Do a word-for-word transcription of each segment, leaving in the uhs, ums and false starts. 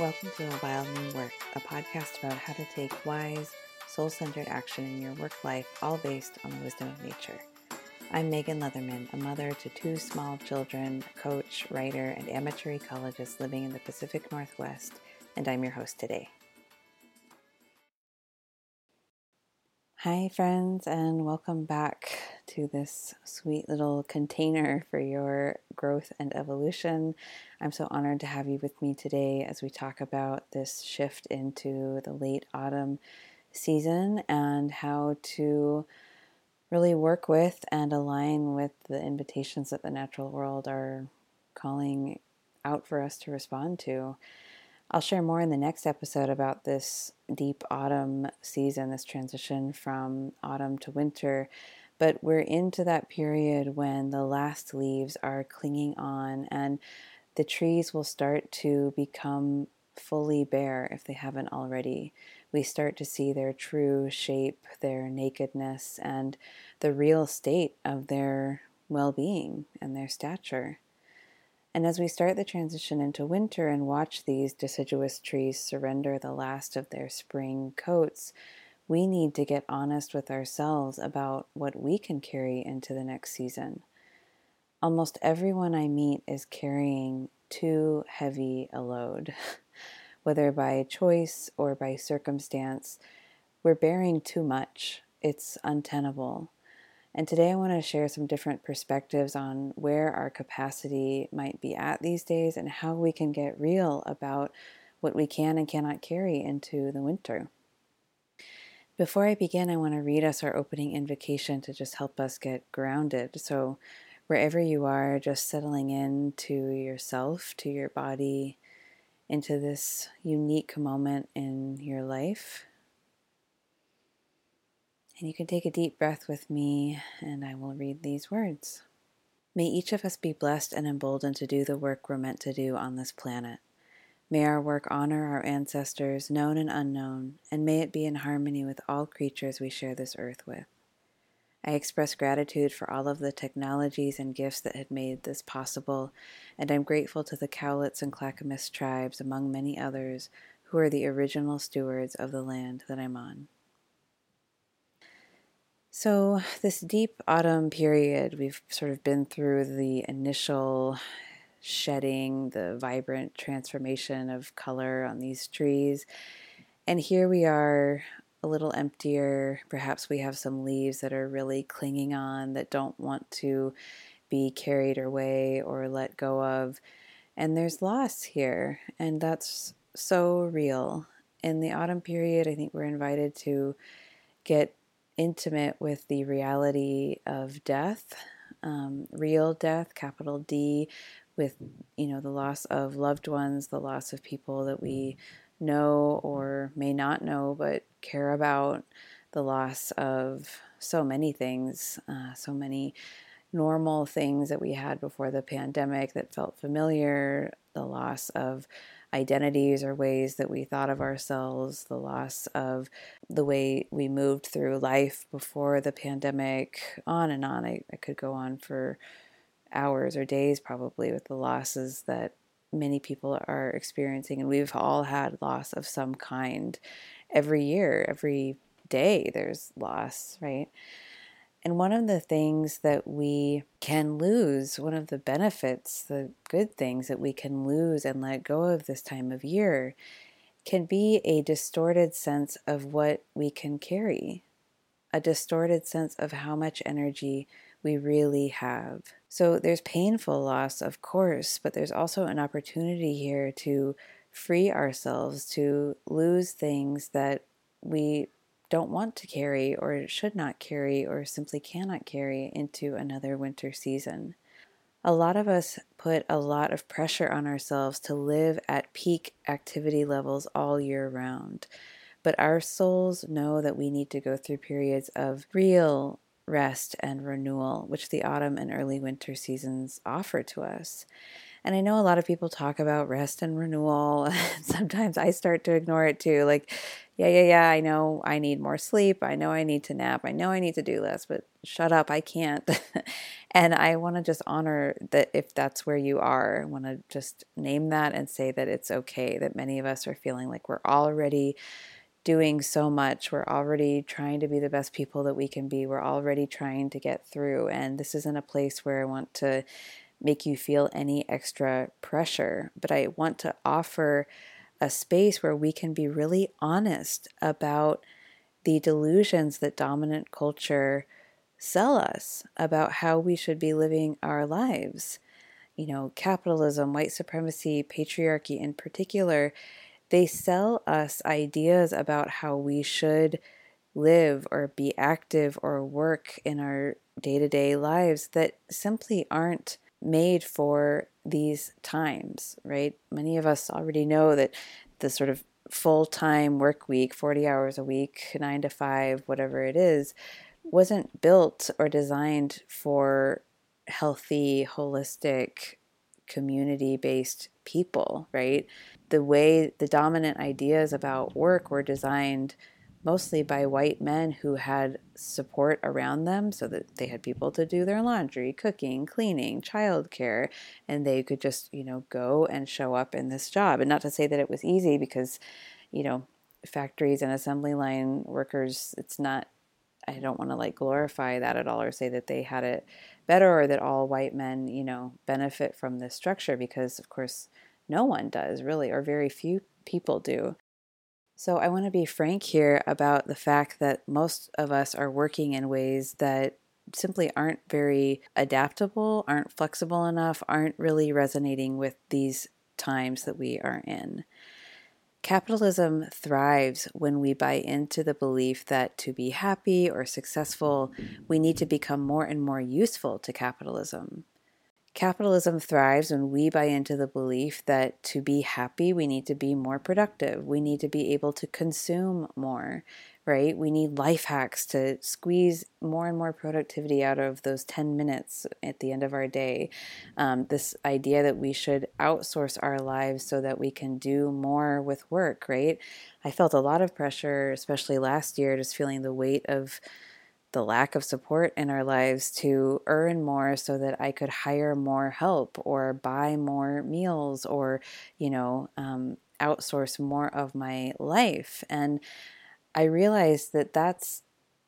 Welcome to A Wild New Work, a podcast about how to take wise, soul-centered action in your work life, all based on the wisdom of nature. I'm Megan Leatherman, a mother to two small children, a coach, writer, and amateur ecologist living in the Pacific Northwest, and I'm your host today. Hi friends, and welcome back to this sweet little container for your growth and evolution. I'm so honored to have you with me today as we talk about this shift into the late autumn season and how to really work with and align with the invitations that the natural world are calling out for us to respond to. I'll share more in the next episode about this deep autumn season, this transition from autumn to winter, but we're into that period when the last leaves are clinging on and the trees will start to become fully bare if they haven't already. We start to see their true shape, their nakedness, and the real state of their well-being and their stature. And as we start the transition into winter and watch these deciduous trees surrender the last of their spring coats, we need to get honest with ourselves about what we can carry into the next season. Almost everyone I meet is carrying too heavy a load. Whether by choice or by circumstance, we're bearing too much. It's untenable. And today I want to share some different perspectives on where our capacity might be at these days and how we can get real about what we can and cannot carry into the winter. Before I begin, I want to read us our opening invocation to just help us get grounded. So wherever you are, just settling in to yourself, to your body, into this unique moment in your life. And you can take a deep breath with me, and I will read these words. May each of us be blessed and emboldened to do the work we're meant to do on this planet. May our work honor our ancestors, known and unknown, and may it be in harmony with all creatures we share this earth with. I express gratitude for all of the technologies and gifts that have made this possible, and I'm grateful to the Cowlitz and Clackamas tribes, among many others, who are the original stewards of the land that I'm on. So this deep autumn period, we've sort of been through the initial shedding, the vibrant transformation of color on these trees. And here we are a little emptier. Perhaps we have some leaves that are really clinging on that don't want to be carried away or let go of. And there's loss here. And that's so real. In the autumn period, I think we're invited to get intimate with the reality of death, um, real death, capital D, with, you know, the loss of loved ones, the loss of people that we know or may not know but care about, the loss of so many things, uh, so many normal things that we had before the pandemic that felt familiar, the loss of identities or ways that we thought of ourselves, the loss of the way we moved through life before the pandemic, on and on. I, I could go on for hours or days probably with the losses that many people are experiencing. And we've all had loss of some kind every year, every day there's loss, right? And one of the things that we can lose, one of the benefits, the good things that we can lose and let go of this time of year, can be a distorted sense of what we can carry, a distorted sense of how much energy we really have. So there's painful loss, of course, but there's also an opportunity here to free ourselves, to lose things that we don't want to carry or should not carry or simply cannot carry into another winter season. A lot of us put a lot of pressure on ourselves to live at peak activity levels all year round, but our souls know that we need to go through periods of real rest and renewal, which the autumn and early winter seasons offer to us. And I know a lot of people talk about rest and renewal, and sometimes I start to ignore it too. Like, yeah, yeah, yeah, I know I need more sleep. I know I need to nap. I know I need to do this, but shut up, I can't. And I want to just honor that if that's where you are. I want to just name that and say that it's okay, that many of us are feeling like we're already doing so much. We're already trying to be the best people that we can be. We're already trying to get through. And this isn't a place where I want to make you feel any extra pressure, but I want to offer a space where we can be really honest about the delusions that dominant culture sell us about how we should be living our lives. You know, capitalism, white supremacy, patriarchy in particular, they sell us ideas about how we should live or be active or work in our day-to-day lives that simply aren't made for these times, right? Many of us already know that the sort of full-time work week, forty hours a week, nine to five, whatever it is, wasn't built or designed for healthy, holistic, community-based people, right? The way the dominant ideas about work were designed mostly by white men who had support around them so that they had people to do their laundry, cooking, cleaning, childcare, and they could just, you know, go and show up in this job. And not to say that it was easy because, you know, factories and assembly line workers, it's not, I don't want to like glorify that at all or say that they had it better or that all white men, you know, benefit from this structure because, of course, no one does really, or very few people do. So I want to be frank here about the fact that most of us are working in ways that simply aren't very adaptable, aren't flexible enough, aren't really resonating with these times that we are in. Capitalism thrives when we buy into the belief that to be happy or successful, we need to become more and more useful to capitalism. Capitalism thrives when we buy into the belief that to be happy, we need to be more productive. We need to be able to consume more, right? We need life hacks to squeeze more and more productivity out of those ten minutes at the end of our day. Um, this idea that we should outsource our lives so that we can do more with work, right? I felt a lot of pressure, especially last year, just feeling the weight of the lack of support in our lives to earn more so that I could hire more help or buy more meals or, you know, um, outsource more of my life. And I realized that that's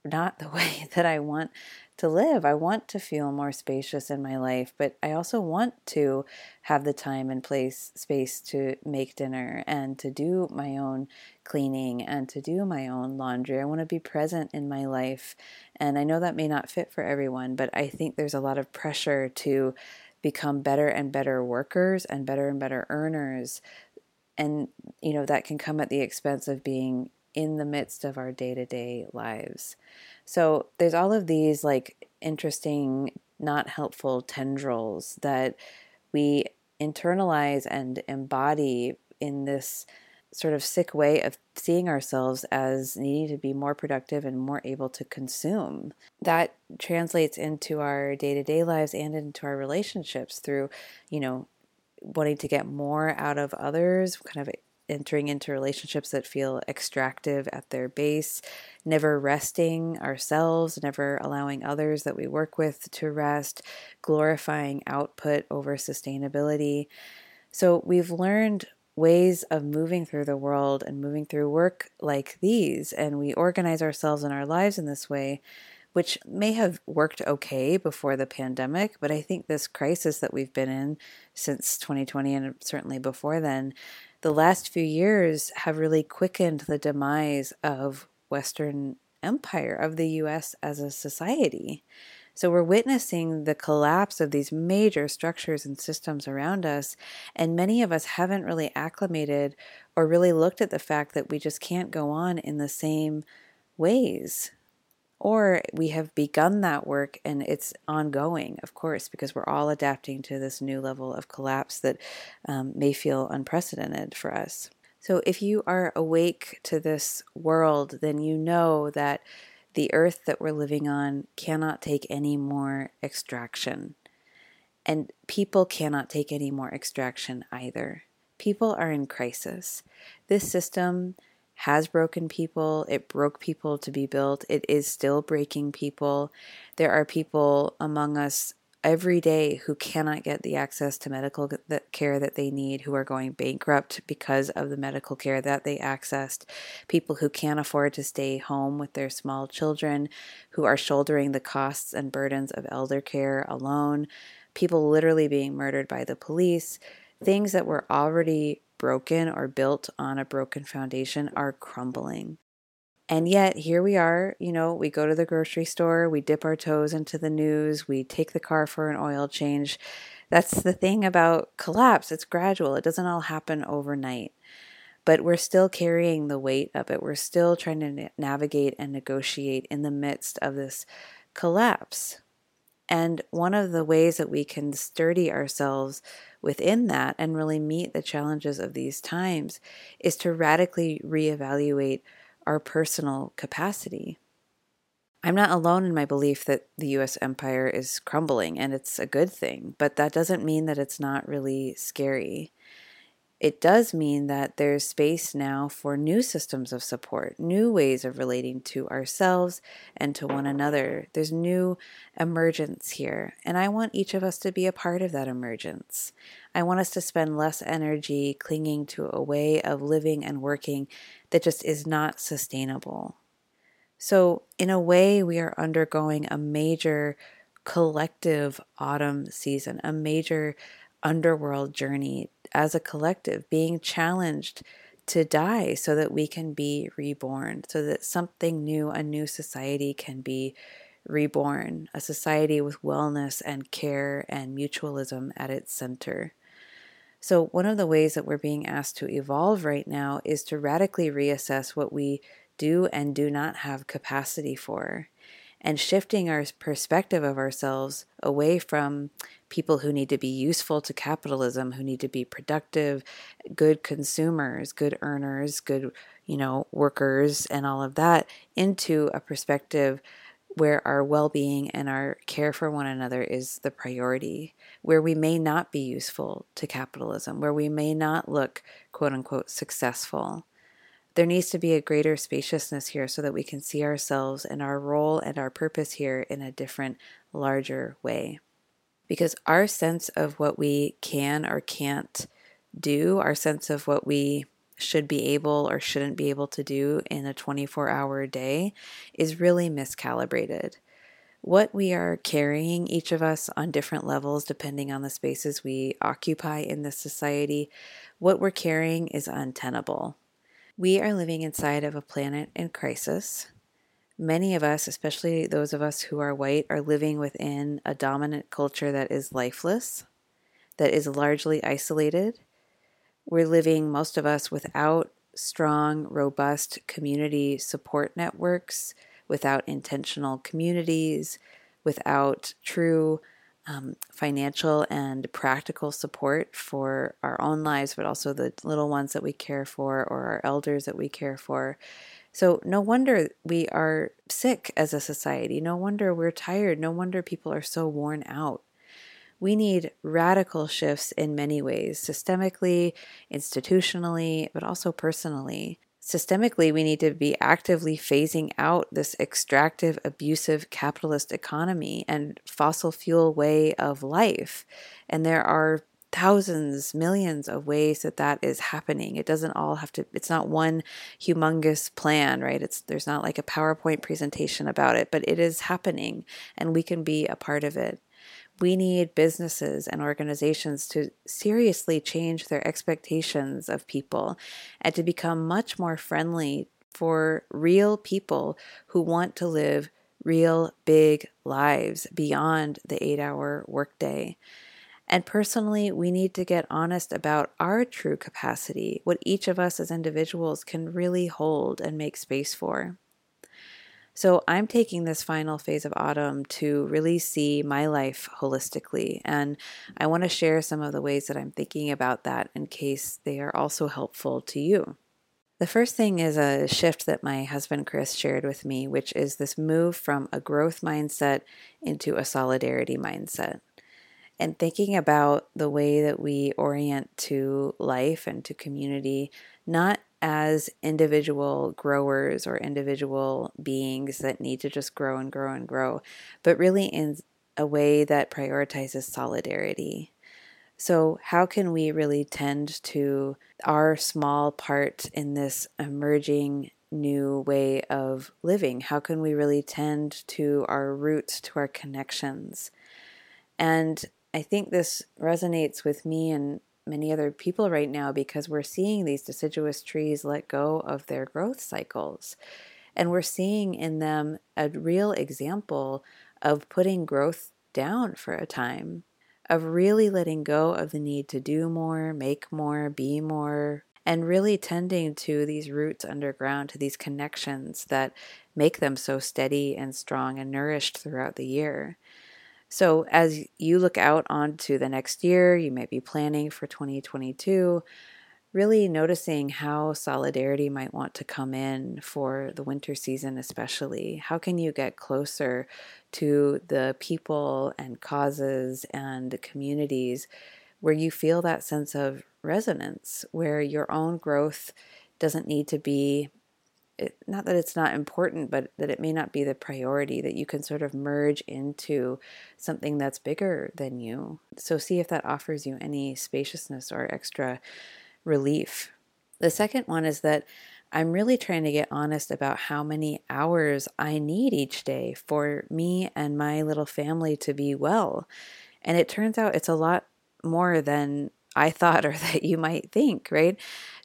not the way that I want to live. I want to feel more spacious in my life, but I also want to have the time and place space to make dinner and to do my own cleaning and to do my own laundry. I want to be present in my life. And I know that may not fit for everyone, but I think there's a lot of pressure to become better and better workers and better and better earners. And, you know, that can come at the expense of being in the midst of our day-to-day lives. So there's all of these like interesting, not helpful tendrils that we internalize and embody in this sort of sick way of seeing ourselves as needing to be more productive and more able to consume. That translates into our day-to-day lives and into our relationships through, you know, wanting to get more out of others, kind of entering into relationships that feel extractive at their base, never resting ourselves, never allowing others that we work with to rest, glorifying output over sustainability. So we've learned ways of moving through the world and moving through work like these, and we organize ourselves and our lives in this way, which may have worked okay before the pandemic, but I think this crisis that we've been in since twenty twenty and certainly before then, the last few years have really quickened the demise of Western empire, of the U S as a society. So we're witnessing the collapse of these major structures and systems around us, and many of us haven't really acclimated or really looked at the fact that we just can't go on in the same ways. Or we have begun that work and it's ongoing, of course, because we're all adapting to this new level of collapse that um, may feel unprecedented for us. So if you are awake to this world, then you know that the earth that we're living on cannot take any more extraction. And people cannot take any more extraction either. People are in crisis. This system has broken people. It broke people to be built. It is still breaking people. There are people among us every day who cannot get the access to medical care that they need, who are going bankrupt because of the medical care that they accessed, people who can't afford to stay home with their small children, who are shouldering the costs and burdens of elder care alone, people literally being murdered by the police. Things that were already broken or built on a broken foundation are crumbling. And yet here we are, you know, we go to the grocery store, we dip our toes into the news, we take the car for an oil change. That's the thing about collapse. It's gradual. It doesn't all happen overnight. But we're still carrying the weight of it. We're still trying to navigate and negotiate in the midst of this collapse. And one of the ways that we can sturdy ourselves within that and really meet the challenges of these times is to radically reevaluate our personal capacity. I'm not alone in my belief that the U S empire is crumbling, and it's a good thing, but that doesn't mean that it's not really scary. It does mean that there's space now for new systems of support, new ways of relating to ourselves and to one another. There's new emergence here, and I want each of us to be a part of that emergence. I want us to spend less energy clinging to a way of living and working that just is not sustainable. So in a way, we are undergoing a major collective autumn season, a major underworld journey as a collective, being challenged to die so that we can be reborn, so that something new, a new society can be reborn, a society with wellness and care and mutualism at its center. So one of the ways that we're being asked to evolve right now is to radically reassess what we do and do not have capacity for, and shifting our perspective of ourselves away from people who need to be useful to capitalism, who need to be productive, good consumers, good earners, good, you know, workers and all of that, into a perspective where our well-being and our care for one another is the priority, where we may not be useful to capitalism, where we may not look, quote unquote, successful. There needs to be a greater spaciousness here so that we can see ourselves and our role and our purpose here in a different, larger way. Because our sense of what we can or can't do, our sense of what we should be able or shouldn't be able to do in a twenty-four hour day is really miscalibrated. What we are carrying, each of us on different levels, depending on the spaces we occupy in this society, what we're carrying is untenable. We are living inside of a planet in crisis. Many of us, especially those of us who are white, are living within a dominant culture that is lifeless, that is largely isolated. We're living, most of us, without strong, robust community support networks, without intentional communities, without true um, financial and practical support for our own lives, but also the little ones that we care for or our elders that we care for. So no wonder we are sick as a society. No wonder we're tired. No wonder people are so worn out. We need radical shifts in many ways, systemically, institutionally, but also personally. Systemically, we need to be actively phasing out this extractive, abusive capitalist economy and fossil fuel way of life. And there are thousands, millions of ways that that is happening. It doesn't all have to, it's not one humongous plan, right? It's there's not like a PowerPoint presentation about it, but it is happening and we can be a part of it. We need businesses and organizations to seriously change their expectations of people and to become much more friendly for real people who want to live real big lives beyond the eight-hour workday. And personally, we need to get honest about our true capacity, what each of us as individuals can really hold and make space for. So I'm taking this final phase of autumn to really see my life holistically, and I want to share some of the ways that I'm thinking about that in case they are also helpful to you. The first thing is a shift that my husband Chris shared with me, which is this move from a growth mindset into a solidarity mindset. And thinking about the way that we orient to life and to community, not as individual growers or individual beings that need to just grow and grow and grow, but really in a way that prioritizes solidarity. So how can we really tend to our small part in this emerging new way of living? How can we really tend to our roots, to our connections? And I think this resonates with me and many other people right now, because we're seeing these deciduous trees let go of their growth cycles. And we're seeing in them a real example of putting growth down for a time, of really letting go of the need to do more, make more, be more, and really tending to these roots underground, to these connections that make them so steady and strong and nourished throughout the year. So as you look out onto the next year, you might be planning for twenty twenty-two, really noticing how solidarity might want to come in for the winter season especially. How can you get closer to the people and causes and communities where you feel that sense of resonance, where your own growth doesn't need to be, not that it's not important, but that it may not be the priority, that you can sort of merge into something that's bigger than you. So see if that offers you any spaciousness or extra relief. The second one is that I'm really trying to get honest about how many hours I need each day for me and my little family to be well. And it turns out it's a lot more than I thought or that you might think, right?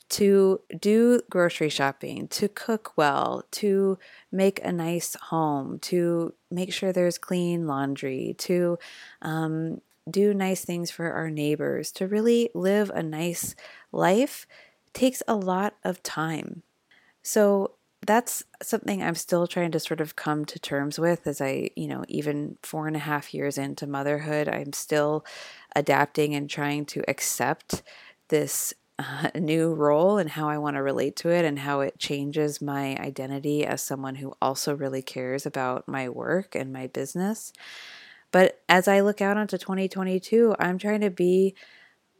To do grocery shopping, to cook well, to make a nice home, to make sure there's clean laundry, to um, do nice things for our neighbors, to really live a nice life takes a lot of time. So that's something I'm still trying to sort of come to terms with as I, you know, even four and a half years into motherhood, I'm still adapting and trying to accept this Uh, new role and how I want to relate to it and how it changes my identity as someone who also really cares about my work and my business. But as I look out onto twenty twenty-two, I'm trying to be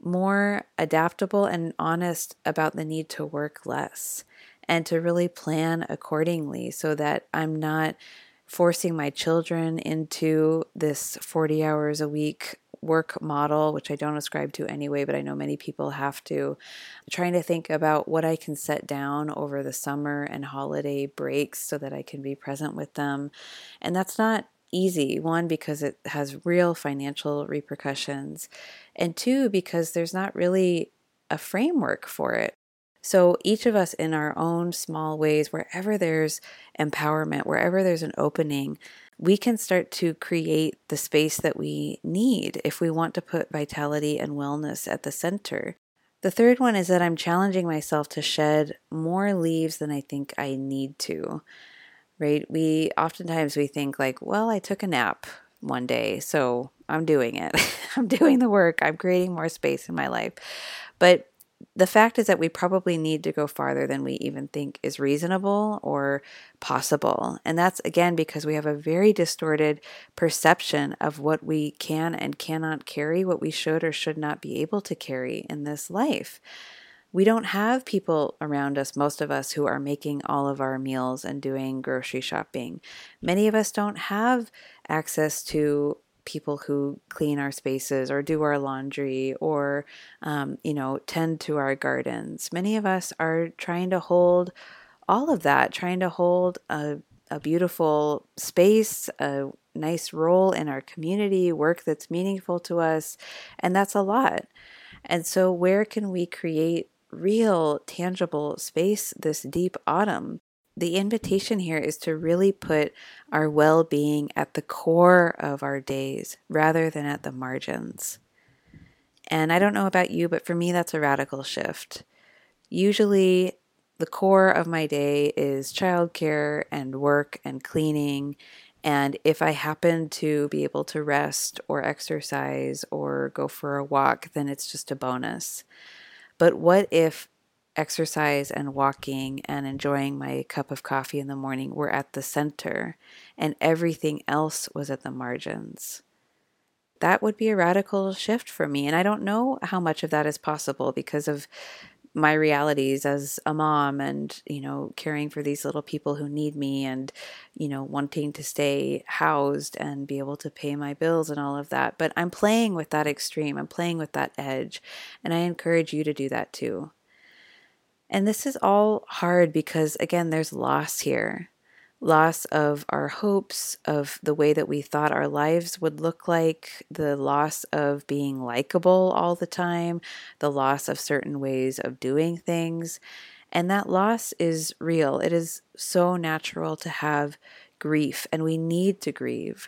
more adaptable and honest about the need to work less and to really plan accordingly so that I'm not forcing my children into this forty hours a week work model, which I don't ascribe to anyway, but I know many people have to, trying to think about what I can set down over the summer and holiday breaks so that I can be present with them. And that's not easy. One, because it has real financial repercussions, and two, because there's not really a framework for it. So each of us in our own small ways, wherever there's empowerment, wherever there's an opening, we can start to create the space that we need if we want to put vitality and wellness at the center. The third one is that I'm challenging myself to shed more leaves than I think I need to, right? We oftentimes we think like, well, I took a nap one day, so I'm doing it. I'm doing the work. I'm creating more space in my life. But the fact is that we probably need to go farther than we even think is reasonable or possible. And that's, again, because we have a very distorted perception of what we can and cannot carry, what we should or should not be able to carry in this life. We don't have people around us, most of us, who are making all of our meals and doing grocery shopping. Many of us don't have access to people who clean our spaces or do our laundry or, um, you know, tend to our gardens. Many of us are trying to hold all of that, trying to hold a, a beautiful space, a nice role in our community, work that's meaningful to us. And that's a lot. And so where can we create real, tangible space this deep autumn? The invitation here is to really put our well-being at the core of our days rather than at the margins. And I don't know about you, but for me, that's a radical shift. Usually, the core of my day is childcare and work and cleaning. And if I happen to be able to rest or exercise or go for a walk, then it's just a bonus. But what if exercise and walking and enjoying my cup of coffee in the morning were at the center and everything else was at the margins? That would be a radical shift for me. And I don't know how much of that is possible because of my realities as a mom and, you know, caring for these little people who need me and, you know, wanting to stay housed and be able to pay my bills and all of that. But I'm playing with that extreme. I'm playing with that edge. And I encourage you to do that too. And this is all hard because, again, there's loss here. Loss of our hopes, of the way that we thought our lives would look like, the loss of being likable all the time, the loss of certain ways of doing things. And that loss is real. It is so natural to have grief, and we need to grieve.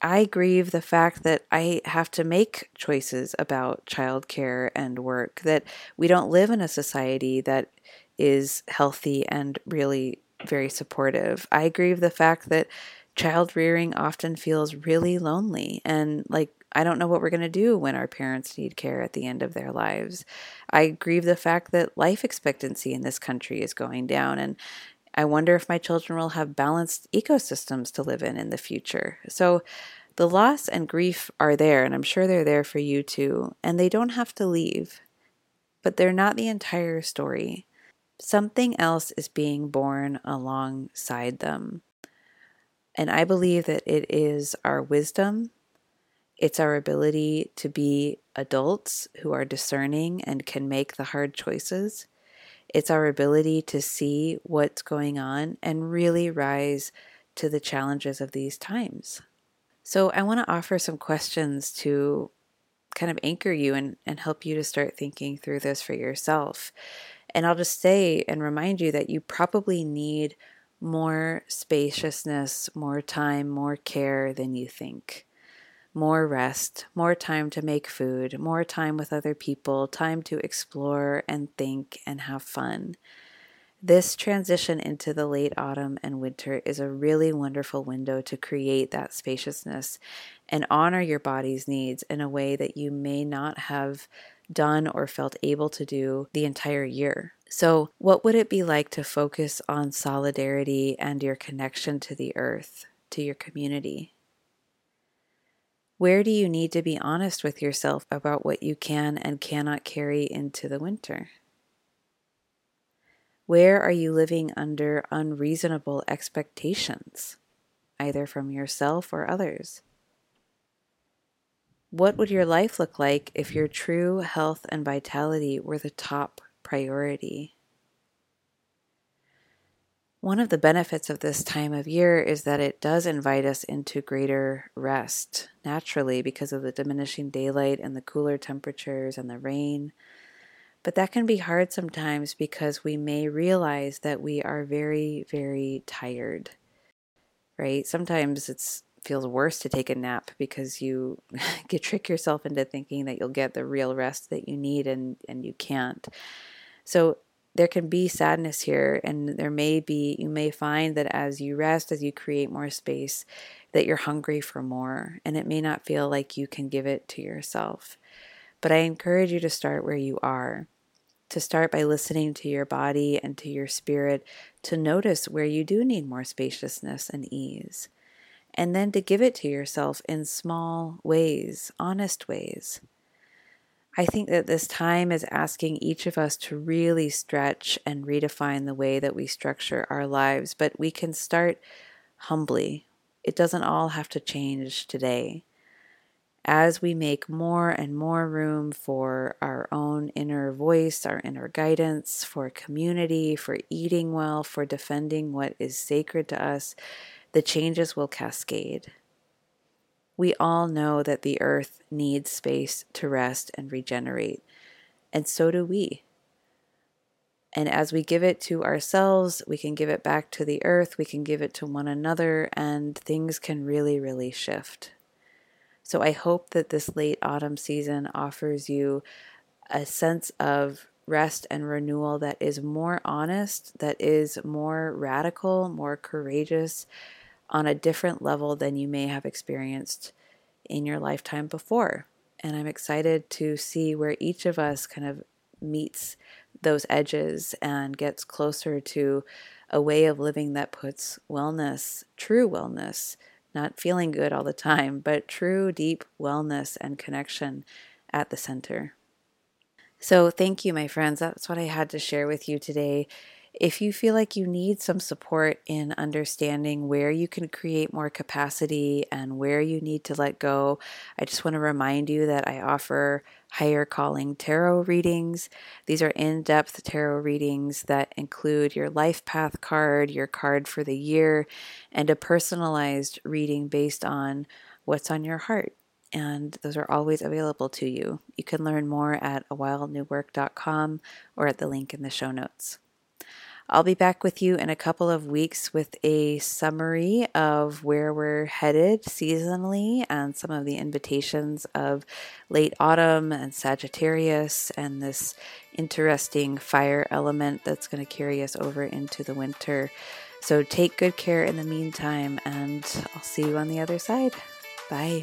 I grieve the fact that I have to make choices about childcare and work, that we don't live in a society that is healthy and really very supportive. I grieve the fact that child rearing often feels really lonely and like, I don't know what we're going to do when our parents need care at the end of their lives. I grieve the fact that life expectancy in this country is going down, and I wonder if my children will have balanced ecosystems to live in in the future. So the loss and grief are there, and I'm sure they're there for you too, and they don't have to leave, but they're not the entire story. Something else is being born alongside them. And I believe that it is our wisdom. It's our ability to be adults who are discerning and can make the hard choices. It's our ability to see what's going on and really rise to the challenges of these times. So I want to offer some questions to kind of anchor you and, and help you to start thinking through this for yourself. And I'll just say and remind you that you probably need more spaciousness, more time, more care than you think. More rest, more time to make food, more time with other people, time to explore and think and have fun. This transition into the late autumn and winter is a really wonderful window to create that spaciousness and honor your body's needs in a way that you may not have done or felt able to do the entire year. So, what would it be like to focus on solidarity and your connection to the earth, to your community? Where do you need to be honest with yourself about what you can and cannot carry into the winter? Where are you living under unreasonable expectations, either from yourself or others? What would your life look like if your true health and vitality were the top priority? One of the benefits of this time of year is that it does invite us into greater rest, naturally, because of the diminishing daylight and the cooler temperatures and the rain. But that can be hard sometimes because we may realize that we are very, very tired, right? Sometimes it feels worse to take a nap because you get trick yourself into thinking that you'll get the real rest that you need and, and you can't. So there can be sadness here, and there may be, you may find that as you rest, as you create more space, that you're hungry for more, and it may not feel like you can give it to yourself. But I encourage you to start where you are, to start by listening to your body and to your spirit, to notice where you do need more spaciousness and ease, and then to give it to yourself in small ways, honest ways. I think that this time is asking each of us to really stretch and redefine the way that we structure our lives, but we can start humbly. It doesn't all have to change today. As we make more and more room for our own inner voice, our inner guidance, for community, for eating well, for defending what is sacred to us, the changes will cascade. We all know that the earth needs space to rest and regenerate, and so do we. And as we give it to ourselves, we can give it back to the earth, we can give it to one another, and things can really, really shift. So I hope that this late autumn season offers you a sense of rest and renewal that is more honest, that is more radical, more courageous, on a different level than you may have experienced in your lifetime before. And I'm excited to see where each of us kind of meets those edges and gets closer to a way of living that puts wellness, true wellness, not feeling good all the time, but true, deep wellness and connection at the center. So thank you, my friends. That's what I had to share with you today. If you feel like you need some support in understanding where you can create more capacity and where you need to let go, I just want to remind you that I offer Higher Calling Tarot Readings. These are in-depth tarot readings that include your life path card, your card for the year, and a personalized reading based on what's on your heart. And those are always available to you. You can learn more at a wild new work dot com or at the link in the show notes. I'll be back with you in a couple of weeks with a summary of where we're headed seasonally and some of the invitations of late autumn and Sagittarius and this interesting fire element that's going to carry us over into the winter. So take good care in the meantime, and I'll see you on the other side. Bye.